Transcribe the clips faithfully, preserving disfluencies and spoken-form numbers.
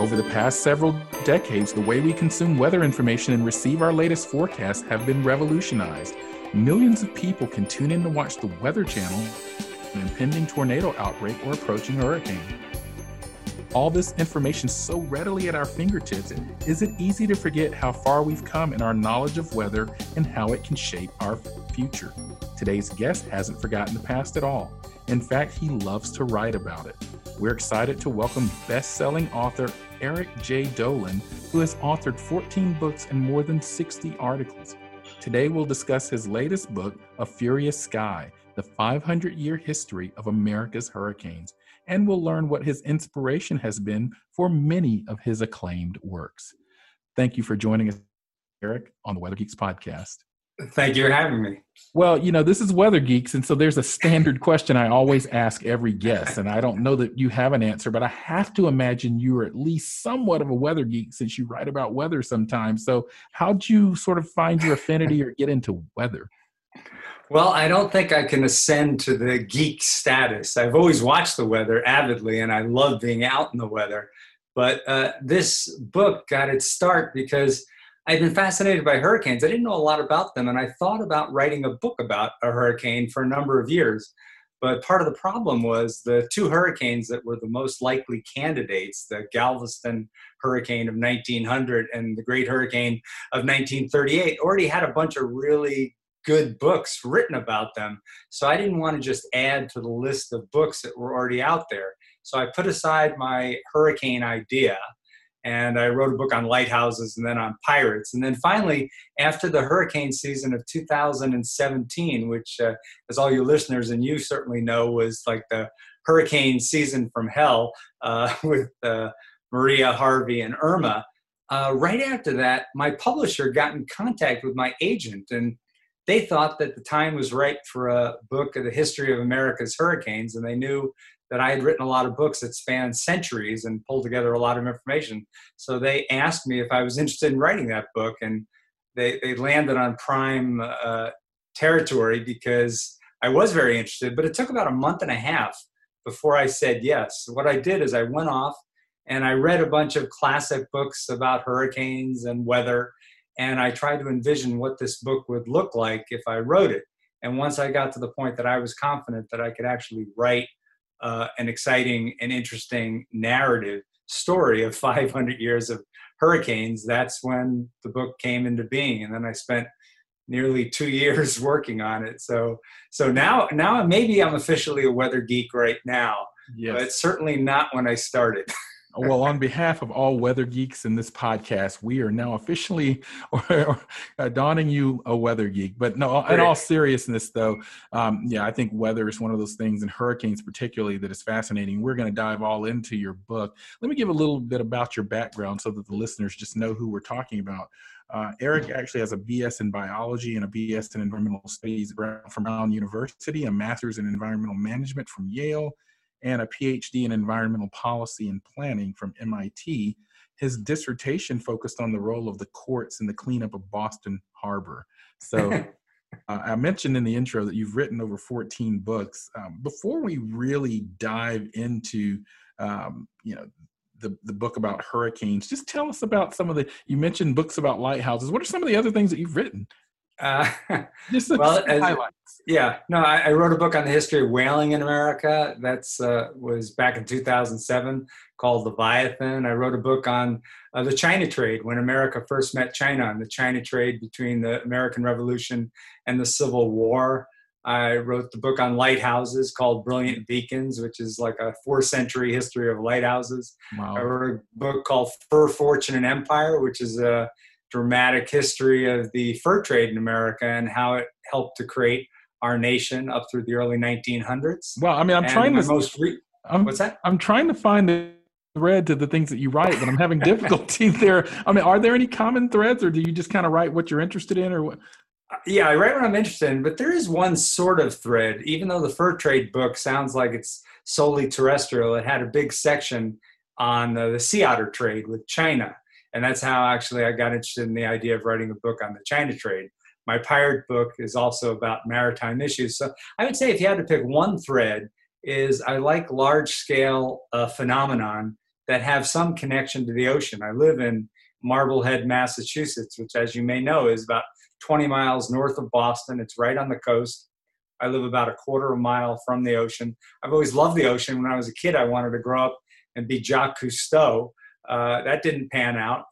Over the past several decades, the way we consume weather information and receive our latest forecasts have been revolutionized. Millions of people can tune in to watch the Weather Channel, an impending tornado outbreak or approaching hurricane. All this information so readily at our fingertips, is it easy to forget how far we've come in our knowledge of weather and how it can shape our future? Today's guest hasn't forgotten the past at all. In fact, he loves to write about it. We're excited to welcome best-selling author Eric Jay Dolin, who has authored fourteen books and more than sixty articles. Today, we'll discuss his latest book, A Furious Sky: The five hundred-Year History of America's Hurricanes, and we'll learn what his inspiration has been for many of his acclaimed works. Thank you for joining us, Eric, on the Weather Geeks podcast. Thank you for having me. Well, you know, this is Weather Geeks, and so there's a standard question I always ask every guest, and I don't know that you have an answer, but I have to imagine you are at least somewhat of a weather geek since you write about weather sometimes. So how'd you sort of find your affinity or get into weather? Well, I don't think I can ascend to the geek status. I've always watched the weather avidly, and I love being out in the weather. But uh, this book got its start because I've been fascinated by hurricanes. I didn't know a lot about them, and I thought about writing a book about a hurricane for a number of years. But part of the problem was the two hurricanes that were the most likely candidates, the Galveston hurricane of nineteen hundred and the Great Hurricane of nineteen thirty-eight, already had a bunch of really good books written about them. So I didn't want to just add to the list of books that were already out there. So I put aside my hurricane idea, and I wrote a book on lighthouses and then on pirates. And then finally, after the hurricane season of two thousand seventeen, which, uh, as all your listeners and you certainly know, was like the hurricane season from hell uh, with uh, Maria, Harvey, and Irma. Uh, right after that, my publisher got in contact with my agent, and they thought that the time was right for a book of the history of America's hurricanes, and they knew that I had written a lot of books that spanned centuries and pulled together a lot of information. So they asked me if I was interested in writing that book, and they, they landed on prime uh, territory because I was very interested, but it took about a month and a half before I said yes. What I did is I went off and I read a bunch of classic books about hurricanes and weather, and I tried to envision what this book would look like if I wrote it. And once I got to the point that I was confident that I could actually write Uh, an exciting and interesting narrative story of five hundred years of hurricanes, that's when the book came into being. And then I spent nearly two years working on it. So so now, now maybe I'm officially a weather geek right now, yes. But certainly not when I started. Well, on behalf of all weather geeks in this podcast, we are now officially donning you a weather geek. But no, in all seriousness, though, um, yeah, I think weather is one of those things, and hurricanes particularly, that is fascinating. We're going to dive all into your book. Let me give a little bit about your background so that the listeners just know who we're talking about. Uh, Eric actually has a B S in biology and a B S in environmental studies from Brown University, a master's in environmental management from Yale, and a P H D in environmental policy and planning from M I T. His dissertation focused on the role of the courts in the cleanup of Boston Harbor. So uh, I mentioned in the intro that you've written over fourteen books. Um, before we really dive into, um, you know, the, the book about hurricanes, just tell us about some of the, you mentioned books about lighthouses. What are some of the other things that you've written? Uh, just well, as, yeah, no, I, I wrote a book on the history of whaling in America. That's uh, was back in two thousand seven called Leviathan. I wrote a book on uh, the China trade, when America first met China, and the China trade between the American Revolution and the Civil War. I wrote the book on lighthouses called Brilliant Beacons, which is like a four century history of lighthouses. Wow. I wrote a book called Fur, Fortune, and Empire, which is a dramatic history of the fur trade in America and how it helped to create our nation up through the early nineteen hundreds. Well, I mean, I'm and trying to. Most re- I'm, what's that? I'm trying to find the thread to the things that you write, but I'm having difficulty there. I mean, are there any common threads, or do you just kind of write what you're interested in, or what? Yeah, I write what I'm interested in, but there is one sort of thread. Even though the fur trade book sounds like it's solely terrestrial, it had a big section on the sea otter trade with China. And that's how actually I got interested in the idea of writing a book on the China trade. My pirate book is also about maritime issues. So I would say if you had to pick one thread, is I like large-scale uh, phenomenon that have some connection to the ocean. I live in Marblehead, Massachusetts, which, as you may know, is about twenty miles north of Boston. It's right on the coast. I live about a quarter of a mile from the ocean. I've always loved the ocean. When I was a kid, I wanted to grow up and be Jacques Cousteau. Uh, that didn't pan out,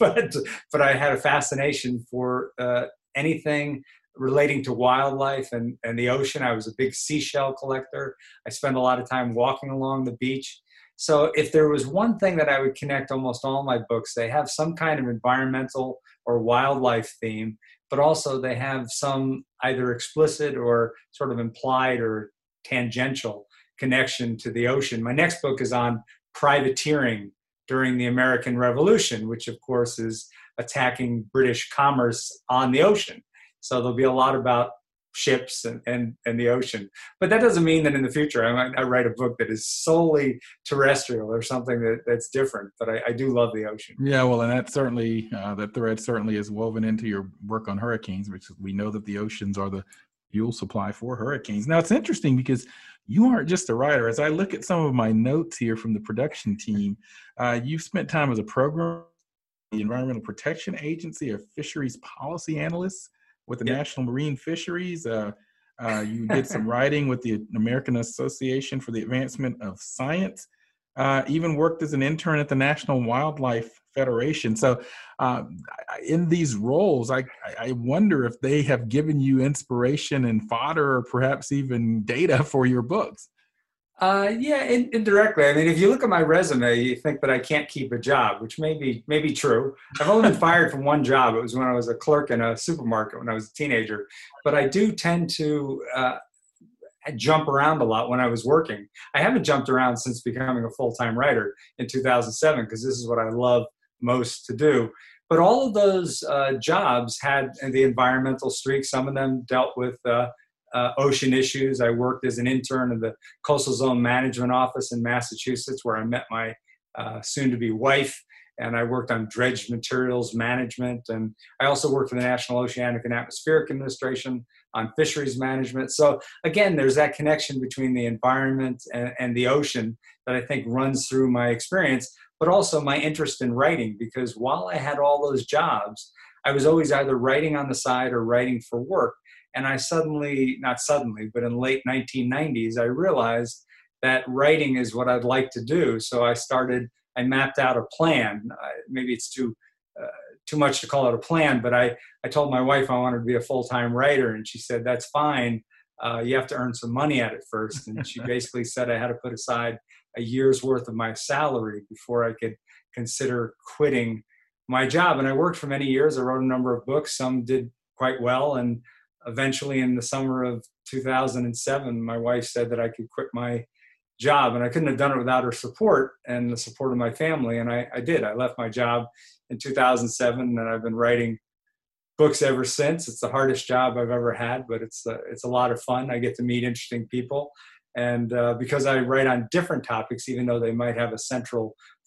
but but I had a fascination for uh, anything relating to wildlife and, and the ocean. I was a big seashell collector. I spent a lot of time walking along the beach. So if there was one thing that I would connect almost all my books, they have some kind of environmental or wildlife theme, but also they have some either explicit or sort of implied or tangential connection to the ocean. My next book is on privateering during the American Revolution, which of course is attacking British commerce on the ocean. So there'll be a lot about ships and, and, and the ocean. But that doesn't mean that in the future I might not write a book that is solely terrestrial or something that, that's different. But I, I do love the ocean. Yeah, well, and that certainly, uh, that thread certainly is woven into your work on hurricanes, which we know that the oceans are the fuel supply for hurricanes. Now, it's interesting because you aren't just a writer. As I look at some of my notes here from the production team, uh, you've spent time as a program, the Environmental Protection Agency, a fisheries policy analyst with the yep. National Marine Fisheries. Uh, uh, you did some writing with the American Association for the Advancement of Science, uh, even worked as an intern at the National Wildlife Federation. So uh, in these roles, I, I wonder if they have given you inspiration and fodder, or perhaps even data for your books. Uh, yeah, in, indirectly. I mean, if you look at my resume, you think that I can't keep a job, which may be, may be true. I've only been fired from one job. It was when I was a clerk in a supermarket when I was a teenager. But I do tend to uh, jump around a lot when I was working. I haven't jumped around since becoming a full-time writer in two thousand seven, because this is what I love most to do. But all of those uh, jobs had the environmental streak. Some of them dealt with uh, Uh, ocean issues. I worked as an intern in the Coastal Zone Management Office in Massachusetts, where I met my uh, soon-to-be wife, and I worked on dredged materials management. And I also worked for the National Oceanic and Atmospheric Administration on fisheries management. So again, there's that connection between the environment and, and the ocean that I think runs through my experience, but also my interest in writing, because while I had all those jobs, I was always either writing on the side or writing for work. And I suddenly, not suddenly, but in late nineteen nineties, I realized that writing is what I'd like to do. So I started, I mapped out a plan. Uh, maybe it's too uh, too much to call it a plan, but I, I told my wife I wanted to be a full-time writer. And she said, that's fine. Uh, you have to earn some money at it first. And she basically said I had to put aside a year's worth of my salary before I could consider quitting my job. And I worked for many years. I wrote a number of books. Some did quite well. And eventually, in the summer of two thousand seven, my wife said that I could quit my job, and I couldn't have done it without her support and the support of my family, and I, I did. I left my job in two thousand seven, and I've been writing books ever since. It's the hardest job I've ever had, but it's a, it's a lot of fun. I get to meet interesting people, and uh, because I write on different topics, even though they might have a central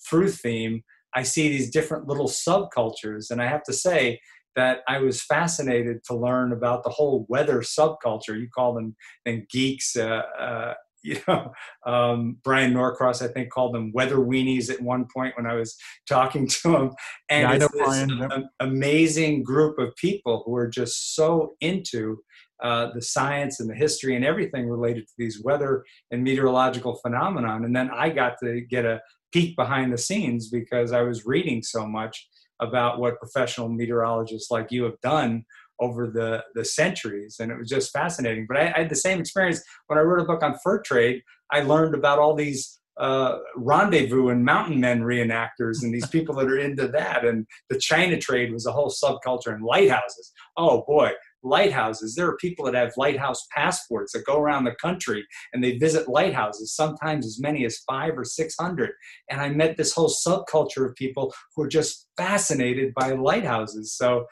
through theme, I see these different little subcultures, and I have to say that I was fascinated to learn about the whole weather subculture. You call them, them geeks. Uh, uh, you know, um, Brian Norcross, I think, called them weather weenies at one point when I was talking to him. And yeah, it's this um, amazing group of people who are just so into uh, the science and the history and everything related to these weather and meteorological phenomenon. And then I got to get a peek behind the scenes because I was reading so much about what professional meteorologists like you have done over the, the centuries. And it was just fascinating. But I, I had the same experience when I wrote a book on fur trade. I learned about all these uh, rendezvous and mountain men reenactors and these people that are into that. And the China trade was a whole subculture, and lighthouses. Oh boy, lighthouses. There are people that have lighthouse passports that go around the country and they visit lighthouses, sometimes as many as five or six hundred. And I met this whole subculture of people who are just fascinated by lighthouses. So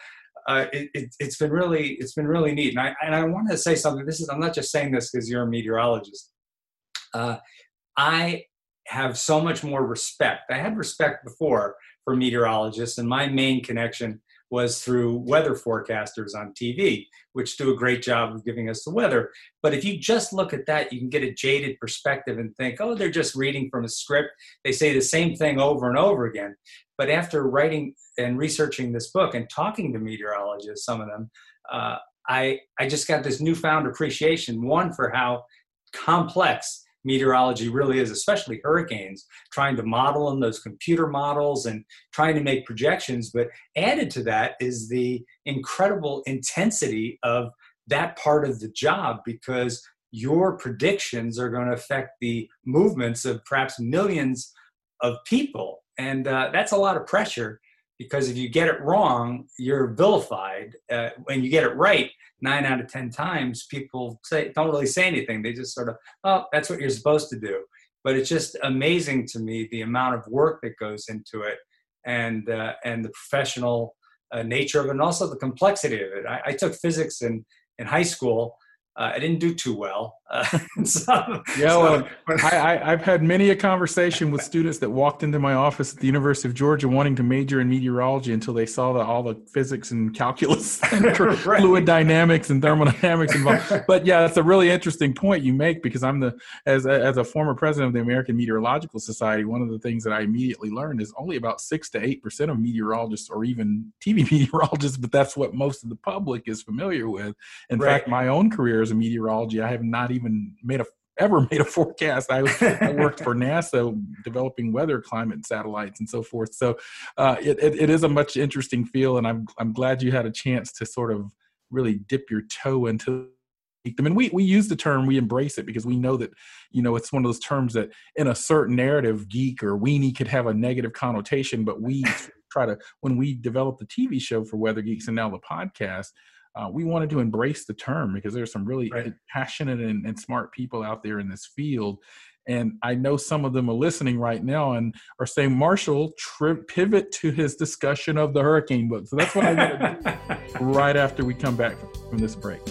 uh, it, it, it's been really, it's been really neat. And I, and I want to say something. This is, I'm not just saying this because you're a meteorologist. Uh, I have so much more respect. I had respect before for meteorologists, and my main connection was through weather forecasters on T V, which do a great job of giving us the weather. But if you just look at that, you can get a jaded perspective and think, oh, they're just reading from a script. They say the same thing over and over again. But after writing and researching this book and talking to meteorologists, some of them, uh, I, I just got this newfound appreciation, one, for how complex meteorology really is, especially hurricanes, trying to model them, those computer models, and trying to make projections. But added to that is the incredible intensity of that part of the job, because your predictions are going to affect the movements of perhaps millions of people. And uh, that's a lot of pressure, because if you get it wrong, you're vilified. Uh, when you get it right, nine out of ten times, people say, don't really say anything. They just sort of, oh, that's what you're supposed to do. But it's just amazing to me the amount of work that goes into it, and uh, and the professional uh, nature of it, and also the complexity of it. I, I took physics in, in high school. Uh, I didn't do too well. Uh, so, yeah, so. Well, I, I, I've had many a conversation with students that walked into my office at the University of Georgia wanting to major in meteorology until they saw the, all the physics and calculus and right. fluid dynamics and thermodynamics involved. But yeah, that's a really interesting point you make, because I'm the, as a, as a former president of the American Meteorological Society, one of the things that I immediately learned is only about six to eight percent of meteorologists, or even T V meteorologists, but that's what most of the public is familiar with. In right. fact, my own career of meteorology, I have not even made a ever made a forecast. I, I worked for NASA developing weather, climate satellites, and so forth. So uh, it, it, it is a much interesting field, and I'm I'm glad you had a chance to sort of really dip your toe into them. And we we use the term, we embrace it, because we know that, you know, it's one of those terms that in a certain narrative, geek or weenie could have a negative connotation. But we try to, when we develop the T V show for Weather Geeks and now the podcast, Uh, we wanted to embrace the term, because there's some really right. passionate and, and smart people out there in this field. And I know some of them are listening right now and are saying, Marshall, tri- pivot to his discussion of the hurricane book. So that's what I'm going to do right after we come back from this break.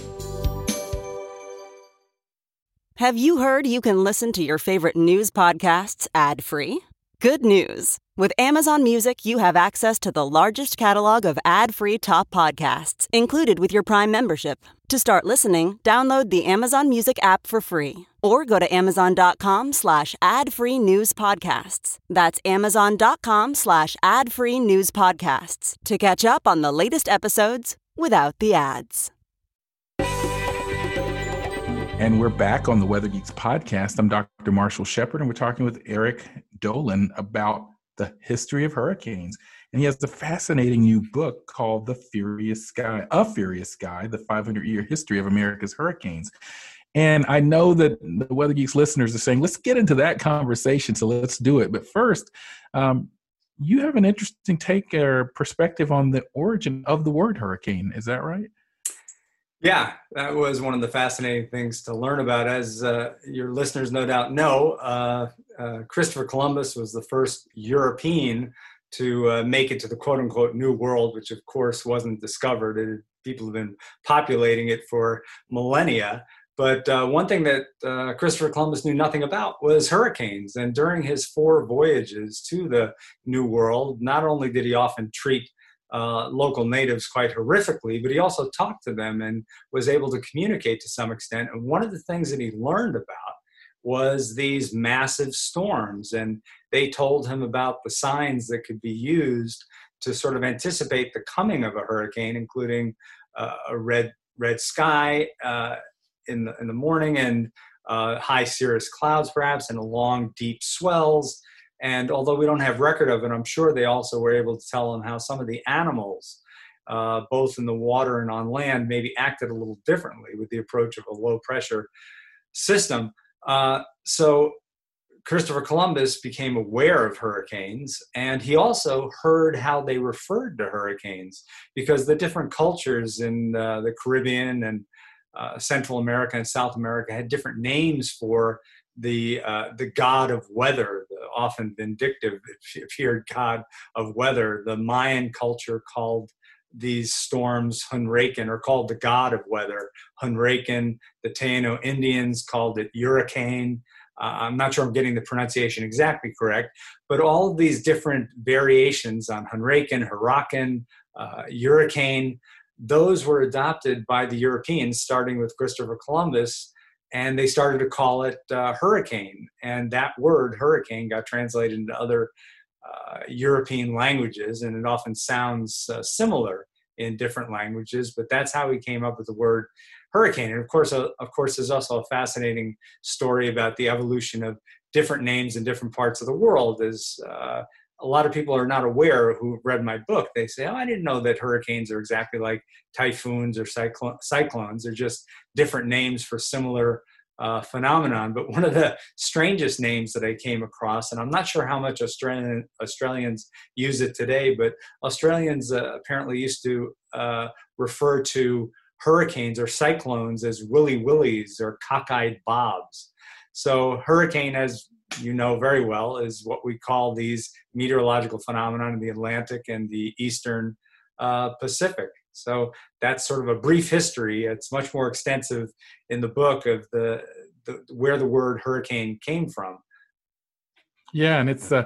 Have you heard you can listen to your favorite news podcasts ad-free? Good news. With Amazon Music, you have access to the largest catalog of ad-free top podcasts included with your Prime membership. To start listening, download the Amazon Music app for free or go to amazon.com slash ad-free news podcasts. That's amazon.com slash ad-free news podcasts to catch up on the latest episodes without the ads. And we're back on the Weather Geeks podcast. I'm Doctor Marshall Shepard, and we're talking with Eric Dolin about the history of hurricanes. And he has a fascinating new book called The Furious Sky, A Furious Sky, the five hundred-Year History of America's Hurricanes. And I know that the Weather Geeks listeners are saying, let's get into that conversation, so let's do it. But first, um, you have an interesting take or perspective on the origin of the word hurricane. Is that right? Yeah, that was one of the fascinating things to learn about. As uh, your listeners no doubt know, uh, uh, Christopher Columbus was the first European to uh, make it to the quote-unquote New World, which of course wasn't discovered. It, people have been populating it for millennia. But uh, one thing that uh, Christopher Columbus knew nothing about was hurricanes. And during his four voyages to the New World, not only did he often treat Uh, local natives quite horrifically, but he also talked to them and was able to communicate to some extent. And one of the things that he learned about was these massive storms. And they told him about the signs that could be used to sort of anticipate the coming of a hurricane, including uh, a red red sky uh, in the, in the morning, and uh, high cirrus clouds perhaps, and long deep swells. And although we don't have record of it, I'm sure they also were able to tell them how some of the animals, uh, both in the water and on land, maybe acted a little differently with the approach of a low pressure system. Uh, so Christopher Columbus became aware of hurricanes, and he also heard how they referred to hurricanes, because the different cultures in uh, the Caribbean and uh, Central America and South America had different names for the uh, the god of weather, the often vindictive, feared god of weather. The Mayan culture called these storms Hunraken, or called the god of weather Hunraken. The Taino Indians called it hurricane. Uh, I'm not sure I'm getting the pronunciation exactly correct, but all of these different variations on Hunraken, Huracan, uh, hurricane, those were adopted by the Europeans, starting with Christopher Columbus, and they started to call it uh, hurricane. And that word, hurricane, got translated into other Uh, European languages, and it often sounds uh, similar in different languages, but that's how we came up with the word hurricane. And of course, uh, of course, there's also a fascinating story about the evolution of different names in different parts of the world. As uh, a lot of people are not aware who read my book, they say, "Oh, I didn't know that hurricanes are exactly like typhoons or cyclo- cyclones. They're just different names for similar Uh, phenomenon." But one of the strangest names that I came across, and I'm not sure how much Australian, Australians use it today, but Australians uh, apparently used to uh, refer to hurricanes or cyclones as willy willies or cockeyed bobs. So hurricane, as you know very well, is what we call these meteorological phenomena in the Atlantic and the Eastern uh, Pacific. So that's sort of a brief history. It's much more extensive in the book of the, the where the word hurricane came from. Yeah, and it's uh,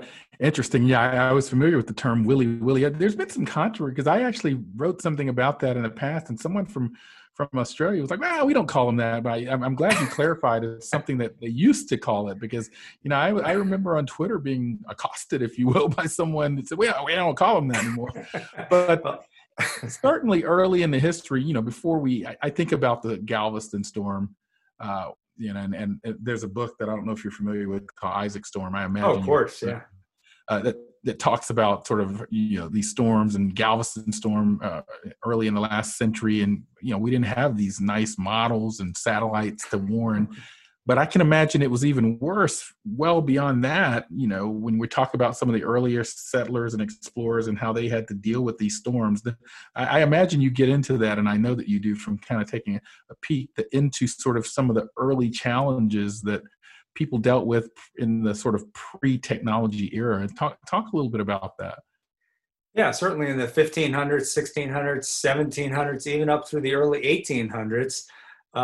interesting. Yeah, I, I was familiar with the term willy willy. There's been some controversy, because I actually wrote something about that in the past, and someone from from Australia was like, "Well, we don't call them that." But I, I'm glad you clarified it's something that they used to call it, because you know I, I remember on Twitter being accosted, if you will, by someone that said, "Well, we don't call them that anymore." But certainly early in the history, you know, before we, I, I think about the Galveston storm, uh, you know, and, and, and there's a book that I don't know if you're familiar with called Isaac Storm. I imagine. Oh, of course. Yeah. Uh, that, that talks about sort of, you know, these storms, and Galveston storm uh, early in the last century. And, you know, we didn't have these nice models and satellites to warn, but I can imagine it was even worse well beyond that, you know, when we talk about some of the earlier settlers and explorers and how they had to deal with these storms. I imagine you get into that, and I know that you do, from kind of taking a peek into sort of some of the early challenges that people dealt with in the sort of pre-technology era. And talk, talk a little bit about that. Yeah, certainly in the fifteen hundreds, sixteen hundreds, seventeen hundreds, even up through the early eighteen hundreds,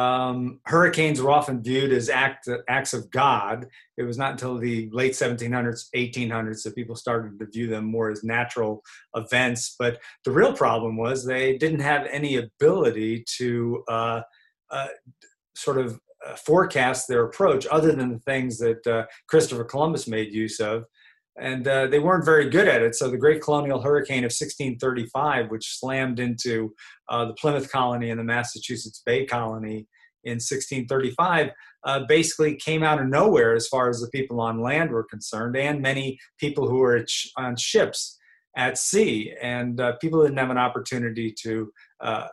Um, hurricanes were often viewed as act, acts of God. It was not until the late seventeen hundreds, eighteen hundreds that people started to view them more as natural events. But the real problem was they didn't have any ability to uh, uh, sort of forecast their approach, other than the things that uh, Christopher Columbus made use of. And uh, they weren't very good at it. So the Great Colonial Hurricane of sixteen thirty-five, which slammed into uh, the Plymouth Colony and the Massachusetts Bay Colony in sixteen thirty-five, uh, basically came out of nowhere as far as the people on land were concerned, and many people who were on ships at sea. And uh, people didn't have an opportunity to uh,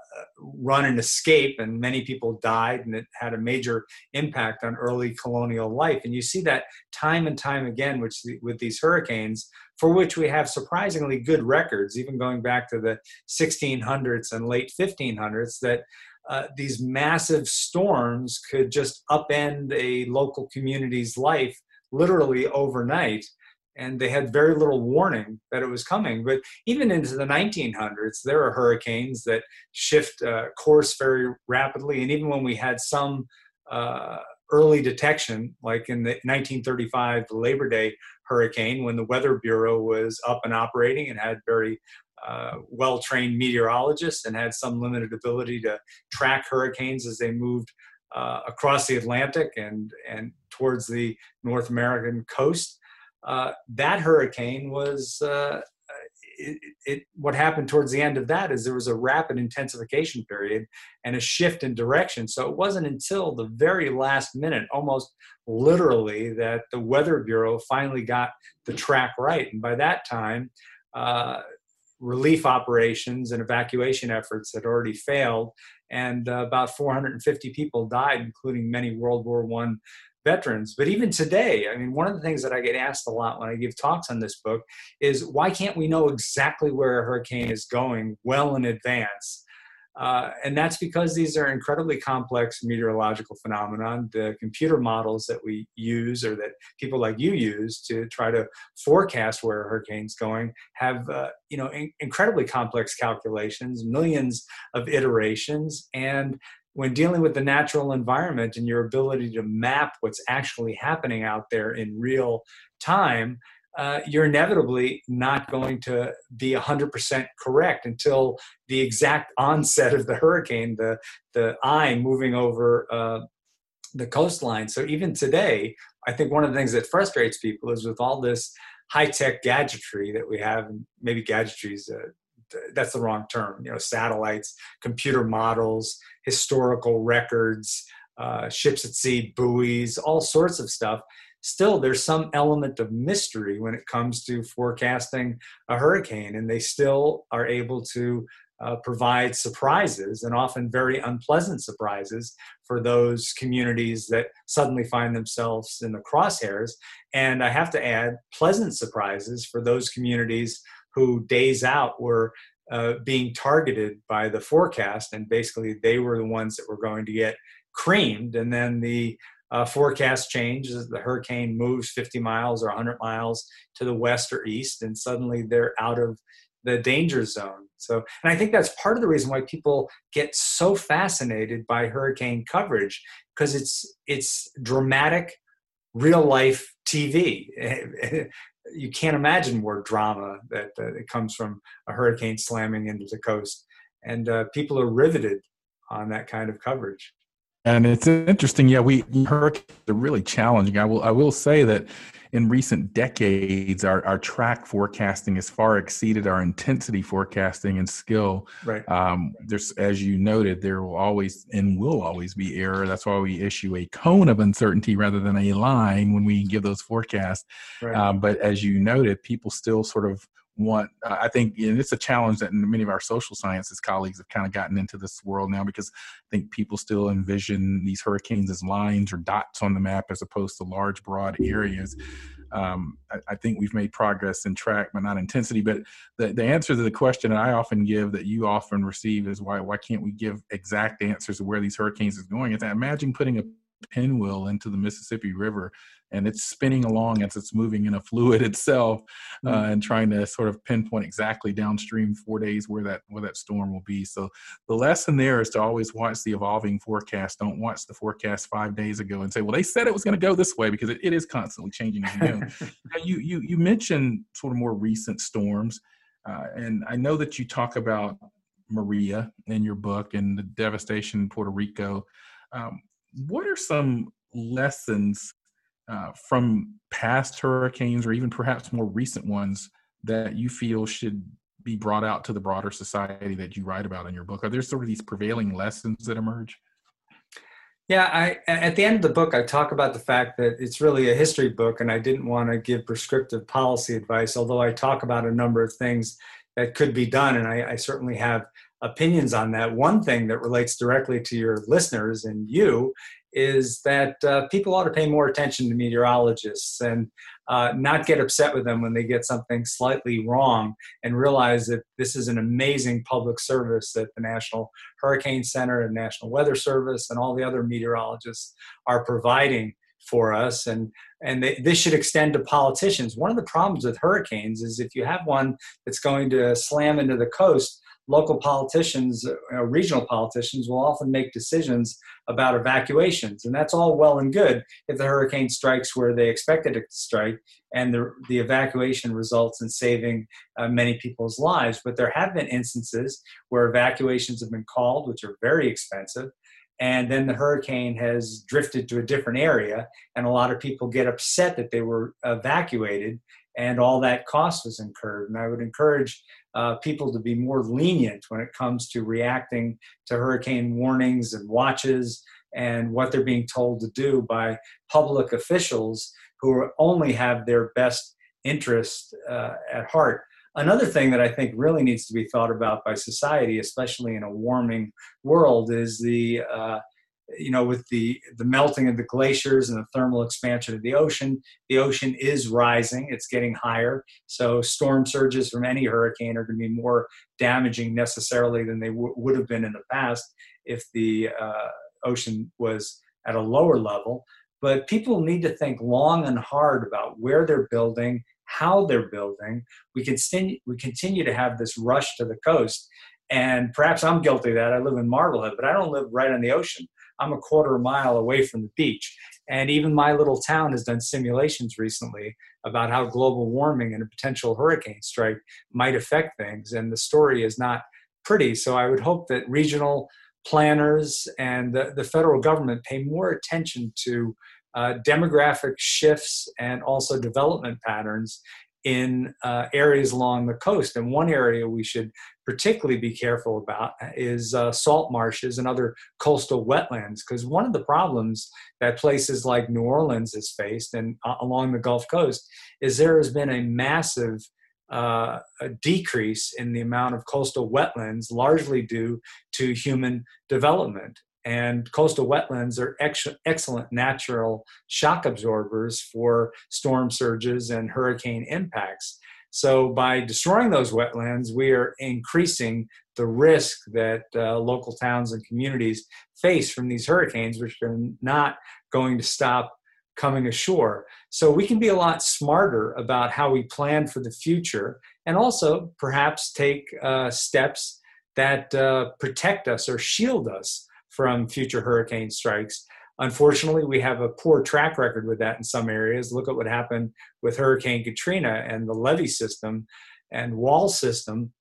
run and escape, and many people died, and it had a major impact on early colonial life. And you see that time and time again which the, with these hurricanes, for which we have surprisingly good records, even going back to the sixteen hundreds and late fifteen hundreds, that uh, these massive storms could just upend a local community's life literally overnight. And they had very little warning that it was coming. But even into the nineteen hundreds, there are hurricanes that shift uh, course very rapidly. And even when we had some uh, early detection, like in the nineteen thirty-five Labor Day hurricane, when the Weather Bureau was up and operating and had very uh, well-trained meteorologists and had some limited ability to track hurricanes as they moved uh, across the Atlantic and, and towards the North American coast. Uh, that hurricane was, uh, it, it, what happened towards the end of that is there was a rapid intensification period and a shift in direction. So it wasn't until the very last minute, almost literally, that the Weather Bureau finally got the track right. And by that time, uh, relief operations and evacuation efforts had already failed, and uh, about four hundred fifty people died, including many World War One veterans. But even today, I mean, one of the things that I get asked a lot when I give talks on this book is, why can't we know exactly where a hurricane is going well in advance? Uh, and that's because these are incredibly complex meteorological phenomenon. The computer models that we use, or that people like you use to try to forecast where a hurricane's going, have uh, you know, in incredibly complex calculations, millions of iterations. And when dealing with the natural environment and your ability to map what's actually happening out there in real time, Uh, you're inevitably not going to be one hundred percent correct until the exact onset of the hurricane, the, the eye moving over uh, the coastline. So even today, I think one of the things that frustrates people is with all this high-tech gadgetry that we have, and maybe gadgetry is uh, that's the wrong term, you know, satellites, computer models, historical records, uh, ships at sea, buoys, all sorts of stuff. Still, there's some element of mystery when it comes to forecasting a hurricane, and they still are able to uh, provide surprises, and often very unpleasant surprises, for those communities that suddenly find themselves in the crosshairs. And I have to add, pleasant surprises for those communities who days out were uh, being targeted by the forecast, and basically they were the ones that were going to get creamed. And then the Uh, forecast changes, the hurricane moves fifty miles or one hundred miles to the west or east, and suddenly they're out of the danger zone. So, and I think that's part of the reason why people get so fascinated by hurricane coverage, because it's, it's dramatic, real-life T V. You can't imagine more drama that, that it comes from a hurricane slamming into the coast. And uh, people are riveted on that kind of coverage. And it's interesting. Yeah, we hurricanes are really challenging. I will I will say that in recent decades, our, our track forecasting has far exceeded our intensity forecasting and skill. Right. Um, there's, as you noted, there will always and will always be error. That's why we issue a cone of uncertainty rather than a line when we give those forecasts. Right. Um, but as you noted, people still sort of want, uh, I think, and it's a challenge that many of our social sciences colleagues have kind of gotten into this world now, because I think people still envision these hurricanes as lines or dots on the map as opposed to large, broad areas. Um, I, I think we've made progress in track, but not intensity. But the, the answer to the question that I often give, that you often receive, is why why can't we give exact answers to where these hurricanes is going? It's, imagine putting a pinwheel into the Mississippi River, and it's spinning along as it's moving in a fluid itself, uh, mm-hmm. and trying to sort of pinpoint exactly downstream four days where that where that storm will be. So the lesson there is to always watch the evolving forecast. Don't watch the forecast five days ago and say, well, they said it was going to go this way, because it, it is constantly changing. You know. Now, you you you mentioned sort of more recent storms, uh, and I know that you talk about Maria in your book and the devastation in Puerto Rico. Um, what are some lessons Uh, from past hurricanes, or even perhaps more recent ones, that you feel should be brought out to the broader society that you write about in your book? Are there sort of these prevailing lessons that emerge? Yeah, I, at the end of the book, I talk about the fact that it's really a history book, and I didn't want to give prescriptive policy advice, although I talk about a number of things that could be done, and I, I certainly have opinions on that. One thing that relates directly to your listeners and you is that uh, people ought to pay more attention to meteorologists, and uh, not get upset with them when they get something slightly wrong, and realize that this is an amazing public service that the National Hurricane Center and National Weather Service and all the other meteorologists are providing for us. And, and they, this should extend to politicians. One of the problems with hurricanes is if you have one that's going to slam into the coast, local politicians, uh, regional politicians, will often make decisions about evacuations. And that's all well and good if the hurricane strikes where they expected it to strike, and the, the evacuation results in saving uh, many people's lives. But there have been instances where evacuations have been called, which are very expensive, and then the hurricane has drifted to a different area, and a lot of people get upset that they were evacuated, and all that cost was incurred. And I would encourage uh, people to be more lenient when it comes to reacting to hurricane warnings and watches, and what they're being told to do by public officials who only have their best interest uh, at heart. Another thing that I think really needs to be thought about by society, especially in a warming world, is the uh, you know, with the, the melting of the glaciers and the thermal expansion of the ocean, the ocean is rising. It's getting higher. So storm surges from any hurricane are going to be more damaging necessarily than they w would have been in the past if the uh, ocean was at a lower level. But people need to think long and hard about where they're building, how they're building. We continue, we continue to have this rush to the coast. And perhaps I'm guilty of that. I live in Marblehead, but I don't live right on the ocean. I'm a quarter mile away from the beach. And even my little town has done simulations recently about how global warming and a potential hurricane strike might affect things. And the story is not pretty. So I would hope that regional planners and the, the federal government pay more attention to uh, demographic shifts and also development patterns in uh, areas along the coast. And one area we should particularly be careful about is uh, salt marshes and other coastal wetlands, because one of the problems that places like New Orleans has faced and uh, along the Gulf Coast is there has been a massive uh, a decrease in the amount of coastal wetlands, largely due to human development. And coastal wetlands are ex excellent natural shock absorbers for storm surges and hurricane impacts. So by destroying those wetlands, we are increasing the risk that uh, local towns and communities face from these hurricanes, which are not going to stop coming ashore. So we can be a lot smarter about how we plan for the future, and also perhaps take uh, steps that uh, protect us or shield us from future hurricane strikes. Unfortunately, we have a poor track record with that in some areas. Look at what happened with Hurricane Katrina and the levee system and wall system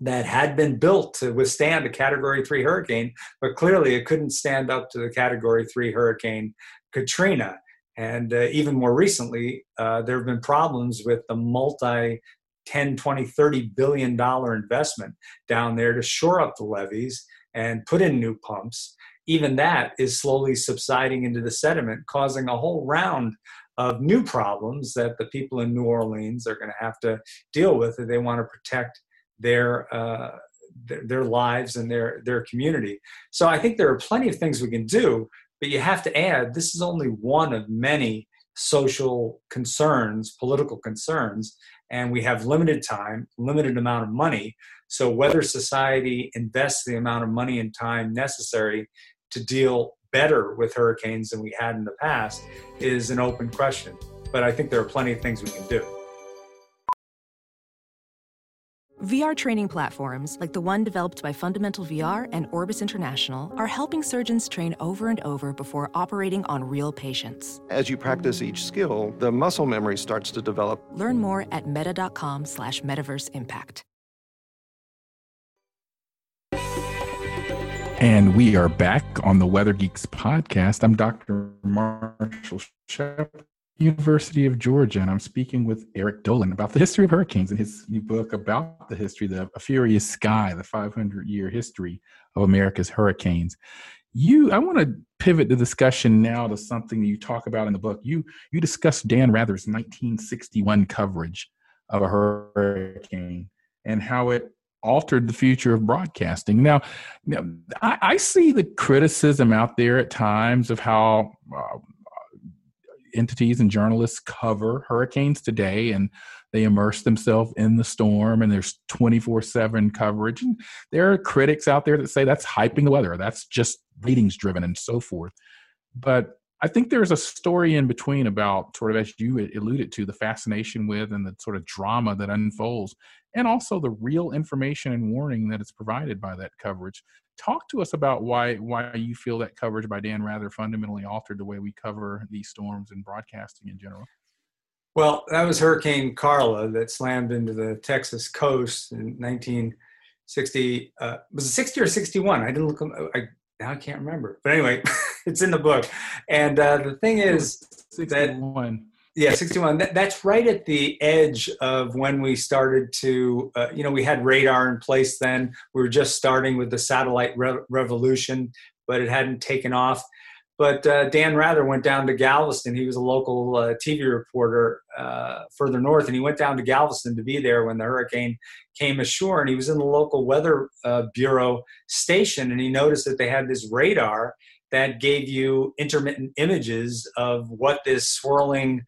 that had been built to withstand a Category three hurricane, but clearly it couldn't stand up to the Category three Hurricane Katrina. And uh, even more recently, uh, there have been problems with the multi ten, twenty, thirty billion dollar investment down there to shore up the levees and put in new pumps. Even that is slowly subsiding into the sediment, causing a whole round of new problems that the people in New Orleans are going to have to deal with if they want to protect their, uh, their, their lives and their, their community. So I think there are plenty of things we can do, but you have to add, this is only one of many social concerns, political concerns, and we have limited time, limited amount of money. So whether society invests the amount of money and time necessary to deal better with hurricanes than we had in the past is an open question. But I think there are plenty of things we can do. V R training platforms, like the one developed by Fundamental V R and Orbis International, are helping surgeons train over and over before operating on real patients. As you practice each skill, the muscle memory starts to develop. Learn more at meta.com slash metaverse impact. And we are back on the Weather Geeks podcast. I'm Doctor Marshall Shepard, University of Georgia, and I'm speaking with Eric Dolin about the history of hurricanes and his new book about the history, the A Furious Sky, the five hundred year history of America's hurricanes. You, I want to pivot the discussion now to something you talk about in the book. You, you discuss Dan Rather's nineteen sixty-one coverage of a hurricane and how it altered the future of broadcasting. Now, now I, I see the criticism out there at times of how uh, entities and journalists cover hurricanes today, and they immerse themselves in the storm, and there's twenty-four seven coverage. And there are critics out there that say that's hyping the weather, that's just ratings driven and so forth. But I think there's a story in between about, sort of as you alluded to, the fascination with and the sort of drama that unfolds, and also the real information and warning that is provided by that coverage. Talk to us about why why you feel that coverage by Dan Rather fundamentally altered the way we cover these storms and broadcasting in general. Well, that was Hurricane Carla that slammed into the Texas coast in nineteen sixty. Uh, was it sixty or sixty-one? I didn't look. I now I can't remember. But anyway, it's in the book. And uh, the thing is, sixty-one. That, yeah, sixty-one. That, that's right at the edge of when we started to, uh, you know, we had radar in place then. We were just starting with the satellite re revolution, but it hadn't taken off. But uh, Dan Rather went down to Galveston. He was a local uh, T V reporter uh, further north, and he went down to Galveston to be there when the hurricane came ashore. And he was in the local weather uh, bureau station, and he noticed that they had this radar that gave you intermittent images of what this swirling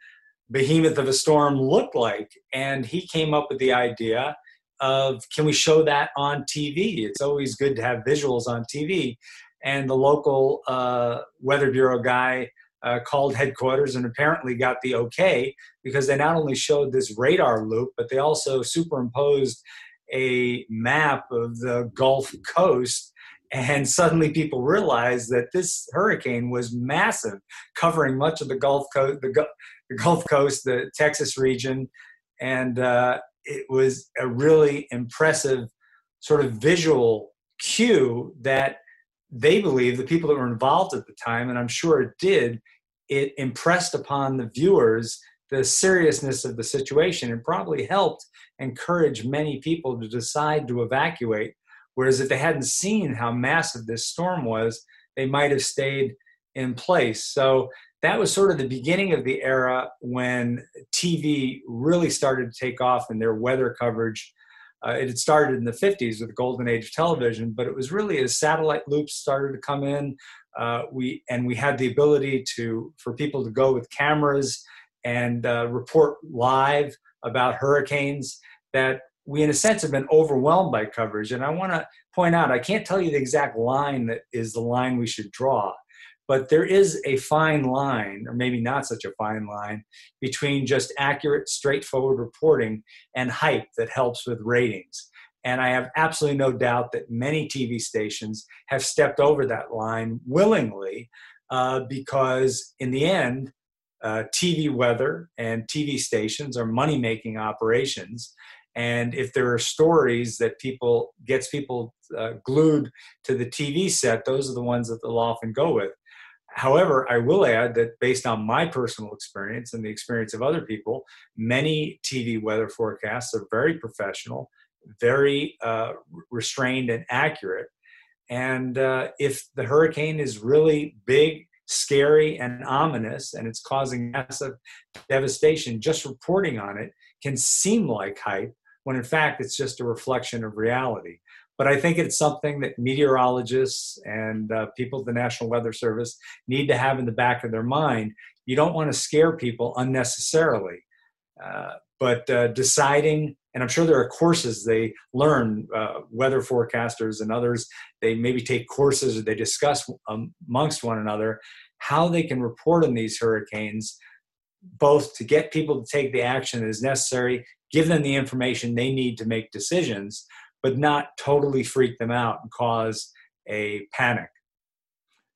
behemoth of a storm looked like. And he came up with the idea of, can we show that on T V? It's always good to have visuals on T V. And the local uh, Weather Bureau guy uh, called headquarters and apparently got the okay, because they not only showed this radar loop, but they also superimposed a map of the Gulf Coast. And suddenly people realized that this hurricane was massive, covering much of the Gulf Coast, the, the Gulf Coast, the Texas region. And uh, it was a really impressive sort of visual cue that they believe, the people that were involved at the time, and I'm sure it did, it impressed upon the viewers the seriousness of the situation. It probably helped encourage many people to decide to evacuate. Whereas if they hadn't seen how massive this storm was, they might have stayed in place. So that was sort of the beginning of the era when T V really started to take off in their weather coverage. Uh, it had started in the fifties with the golden age of television, but it was really as satellite loops started to come in, uh, we and we had the ability to for people to go with cameras and uh, report live about hurricanes, that we, in a sense, have been overwhelmed by coverage. And I want to point out, I can't tell you the exact line that is the line we should draw, but there is a fine line, or maybe not such a fine line, between just accurate, straightforward reporting and hype that helps with ratings. And I have absolutely no doubt that many T V stations have stepped over that line willingly, uh, because in the end, uh, T V weather and T V stations are money-making operations. And if there are stories that people gets people uh, glued to the T V set, those are the ones that they'll often go with. However, I will add that based on my personal experience and the experience of other people, many T V weather forecasts are very professional, very uh, restrained and accurate. And uh, if the hurricane is really big, scary, and ominous, and it's causing massive devastation, just reporting on it can seem like hype, when in fact it's just a reflection of reality. But I think it's something that meteorologists and uh, people at the National Weather Service need to have in the back of their mind. You don't want to scare people unnecessarily. Uh, but uh, deciding, and I'm sure there are courses they learn, uh, weather forecasters and others, they maybe take courses or they discuss um, amongst one another how they can report on these hurricanes, both to get people to take the action that is necessary, give them the information they need to make decisions, but not totally freak them out and cause a panic.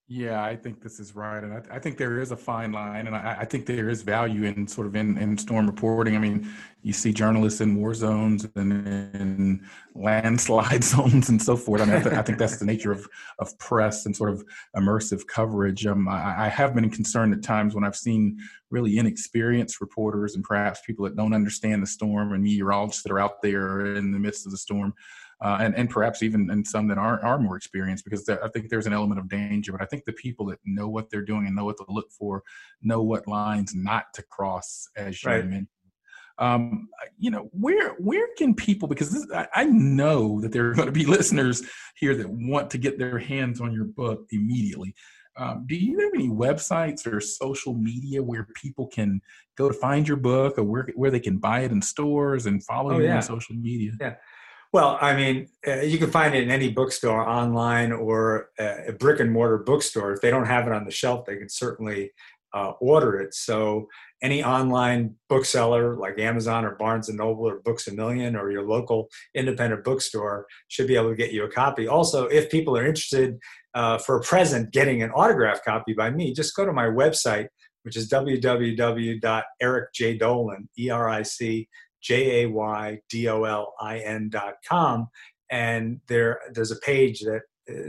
Yeah, I think this is right. And I, th- I think there is a fine line. And I, I think there is value in sort of in, in storm reporting. I mean, you see journalists in war zones and in landslide zones and so forth. I mean, I, th- I think that's the nature of, of press and sort of immersive coverage. Um, I, I have been concerned at times when I've seen really inexperienced reporters and perhaps people that don't understand the storm and meteorologists that are out there in the midst of the storm. Uh, and, and perhaps even and some that are, are more experienced, because there, I think there's an element of danger. But I think the people that know what they're doing and know what to look for, know what lines not to cross, as you right. mentioned. Um, you know, where where can people, because this, I, I know that there are going to be listeners here that want to get their hands on your book immediately. Um, do you have any websites or social media where people can go to find your book, or where, where they can buy it in stores and follow oh, you yeah. on social media? Yeah. Well, I mean, uh, you can find it in any bookstore, online or uh, a brick and mortar bookstore. If they don't have it on the shelf, they can certainly uh, order it. So any online bookseller like Amazon or Barnes and Noble or Books A Million or your local independent bookstore should be able to get you a copy. Also, if people are interested uh, for a present getting an autographed copy by me, just go to my website, which is w w w dot eric jay dolin, E R I C J A Y D O L I N dot com, and there there's a page that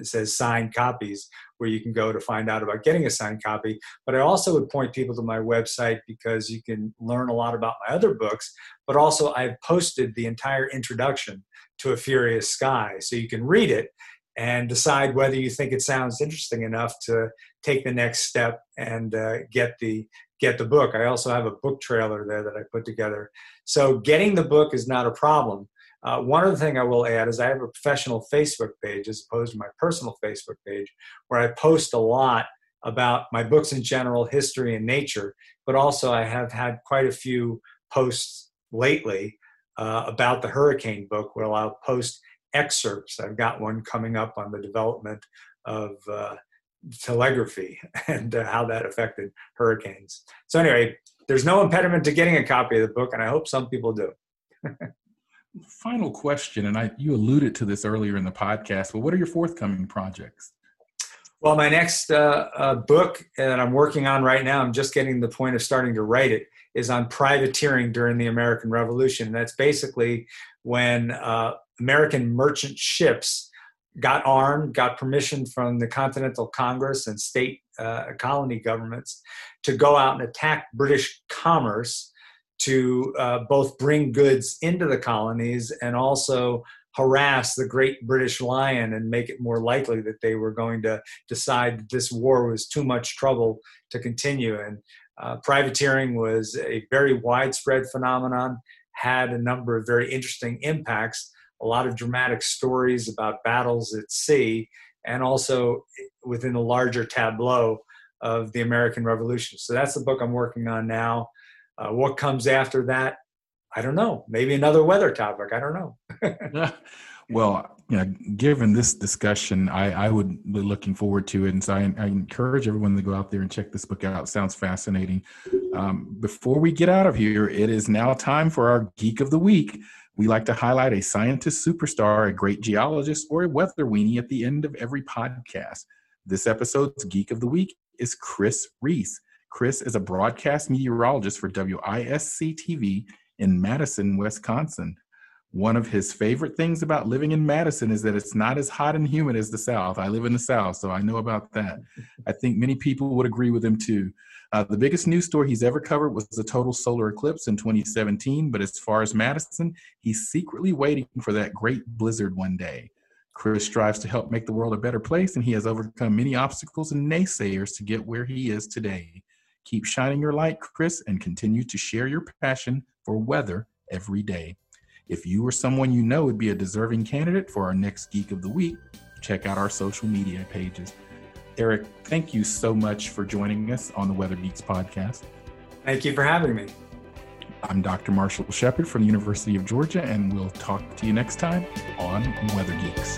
says signed copies where you can go to find out about getting a signed copy. But I also would point people to my website, because you can learn a lot about my other books, but also I've posted the entire introduction to A Furious Sky, so you can read it and decide whether you think it sounds interesting enough to take the next step and uh, get the get the book. I also have a book trailer there that I put together. So getting the book is not a problem. Uh, one other thing I will add is I have a professional Facebook page as opposed to my personal Facebook page, where I post a lot about my books in general, history and nature, but also I have had quite a few posts lately uh, about the hurricane book, where I'll post excerpts. I've got one coming up on the development of uh, telegraphy and uh, how that affected hurricanes. So anyway, there's no impediment to getting a copy of the book, and I hope some people do. Final question, and I, you alluded to this earlier in the podcast, but what are your forthcoming projects? Well, my next uh, uh, book that I'm working on right now, I'm just getting to the point of starting to write it, is on privateering during the American Revolution. And that's basically when uh, American merchant ships got armed, got permission from the Continental Congress and state uh, colony governments to go out and attack British commerce to uh, both bring goods into the colonies and also harass the great British lion and make it more likely that they were going to decide that this war was too much trouble to continue. And uh, privateering was a very widespread phenomenon, had a number of very interesting impacts, a lot of dramatic stories about battles at sea, and also within the larger tableau of the American Revolution. So that's the book I'm working on now. Uh, what comes after that? I don't know. Maybe another weather topic. I don't know. Well, you know, given this discussion, I, I would be looking forward to it. And so I, I encourage everyone to go out there and check this book out. It sounds fascinating. Um, before we get out of here, it is now time for our Geek of the Week. We like to highlight a scientist superstar, a great geologist, or a weather weenie at the end of every podcast. This episode's Geek of the Week is Chris Reese. Chris is a broadcast meteorologist for W I S C T V in Madison, Wisconsin. One of his favorite things about living in Madison is that it's not as hot and humid as the South. I live in the South, so I know about that. I think many people would agree with him too. Uh, the biggest news story he's ever covered was the total solar eclipse in twenty seventeen, but as far as Madison, he's secretly waiting for that great blizzard one day. Chris strives to help make the world a better place, and he has overcome many obstacles and naysayers to get where he is today. Keep shining your light, Chris, and continue to share your passion for weather every day. If you or someone you know would be a deserving candidate for our next Geek of the Week, check out our social media pages. Eric, thank you so much for joining us on the Weather Geeks podcast. Thank you for having me. I'm Doctor Marshall Shepard from the University of Georgia, and we'll talk to you next time on Weather Geeks.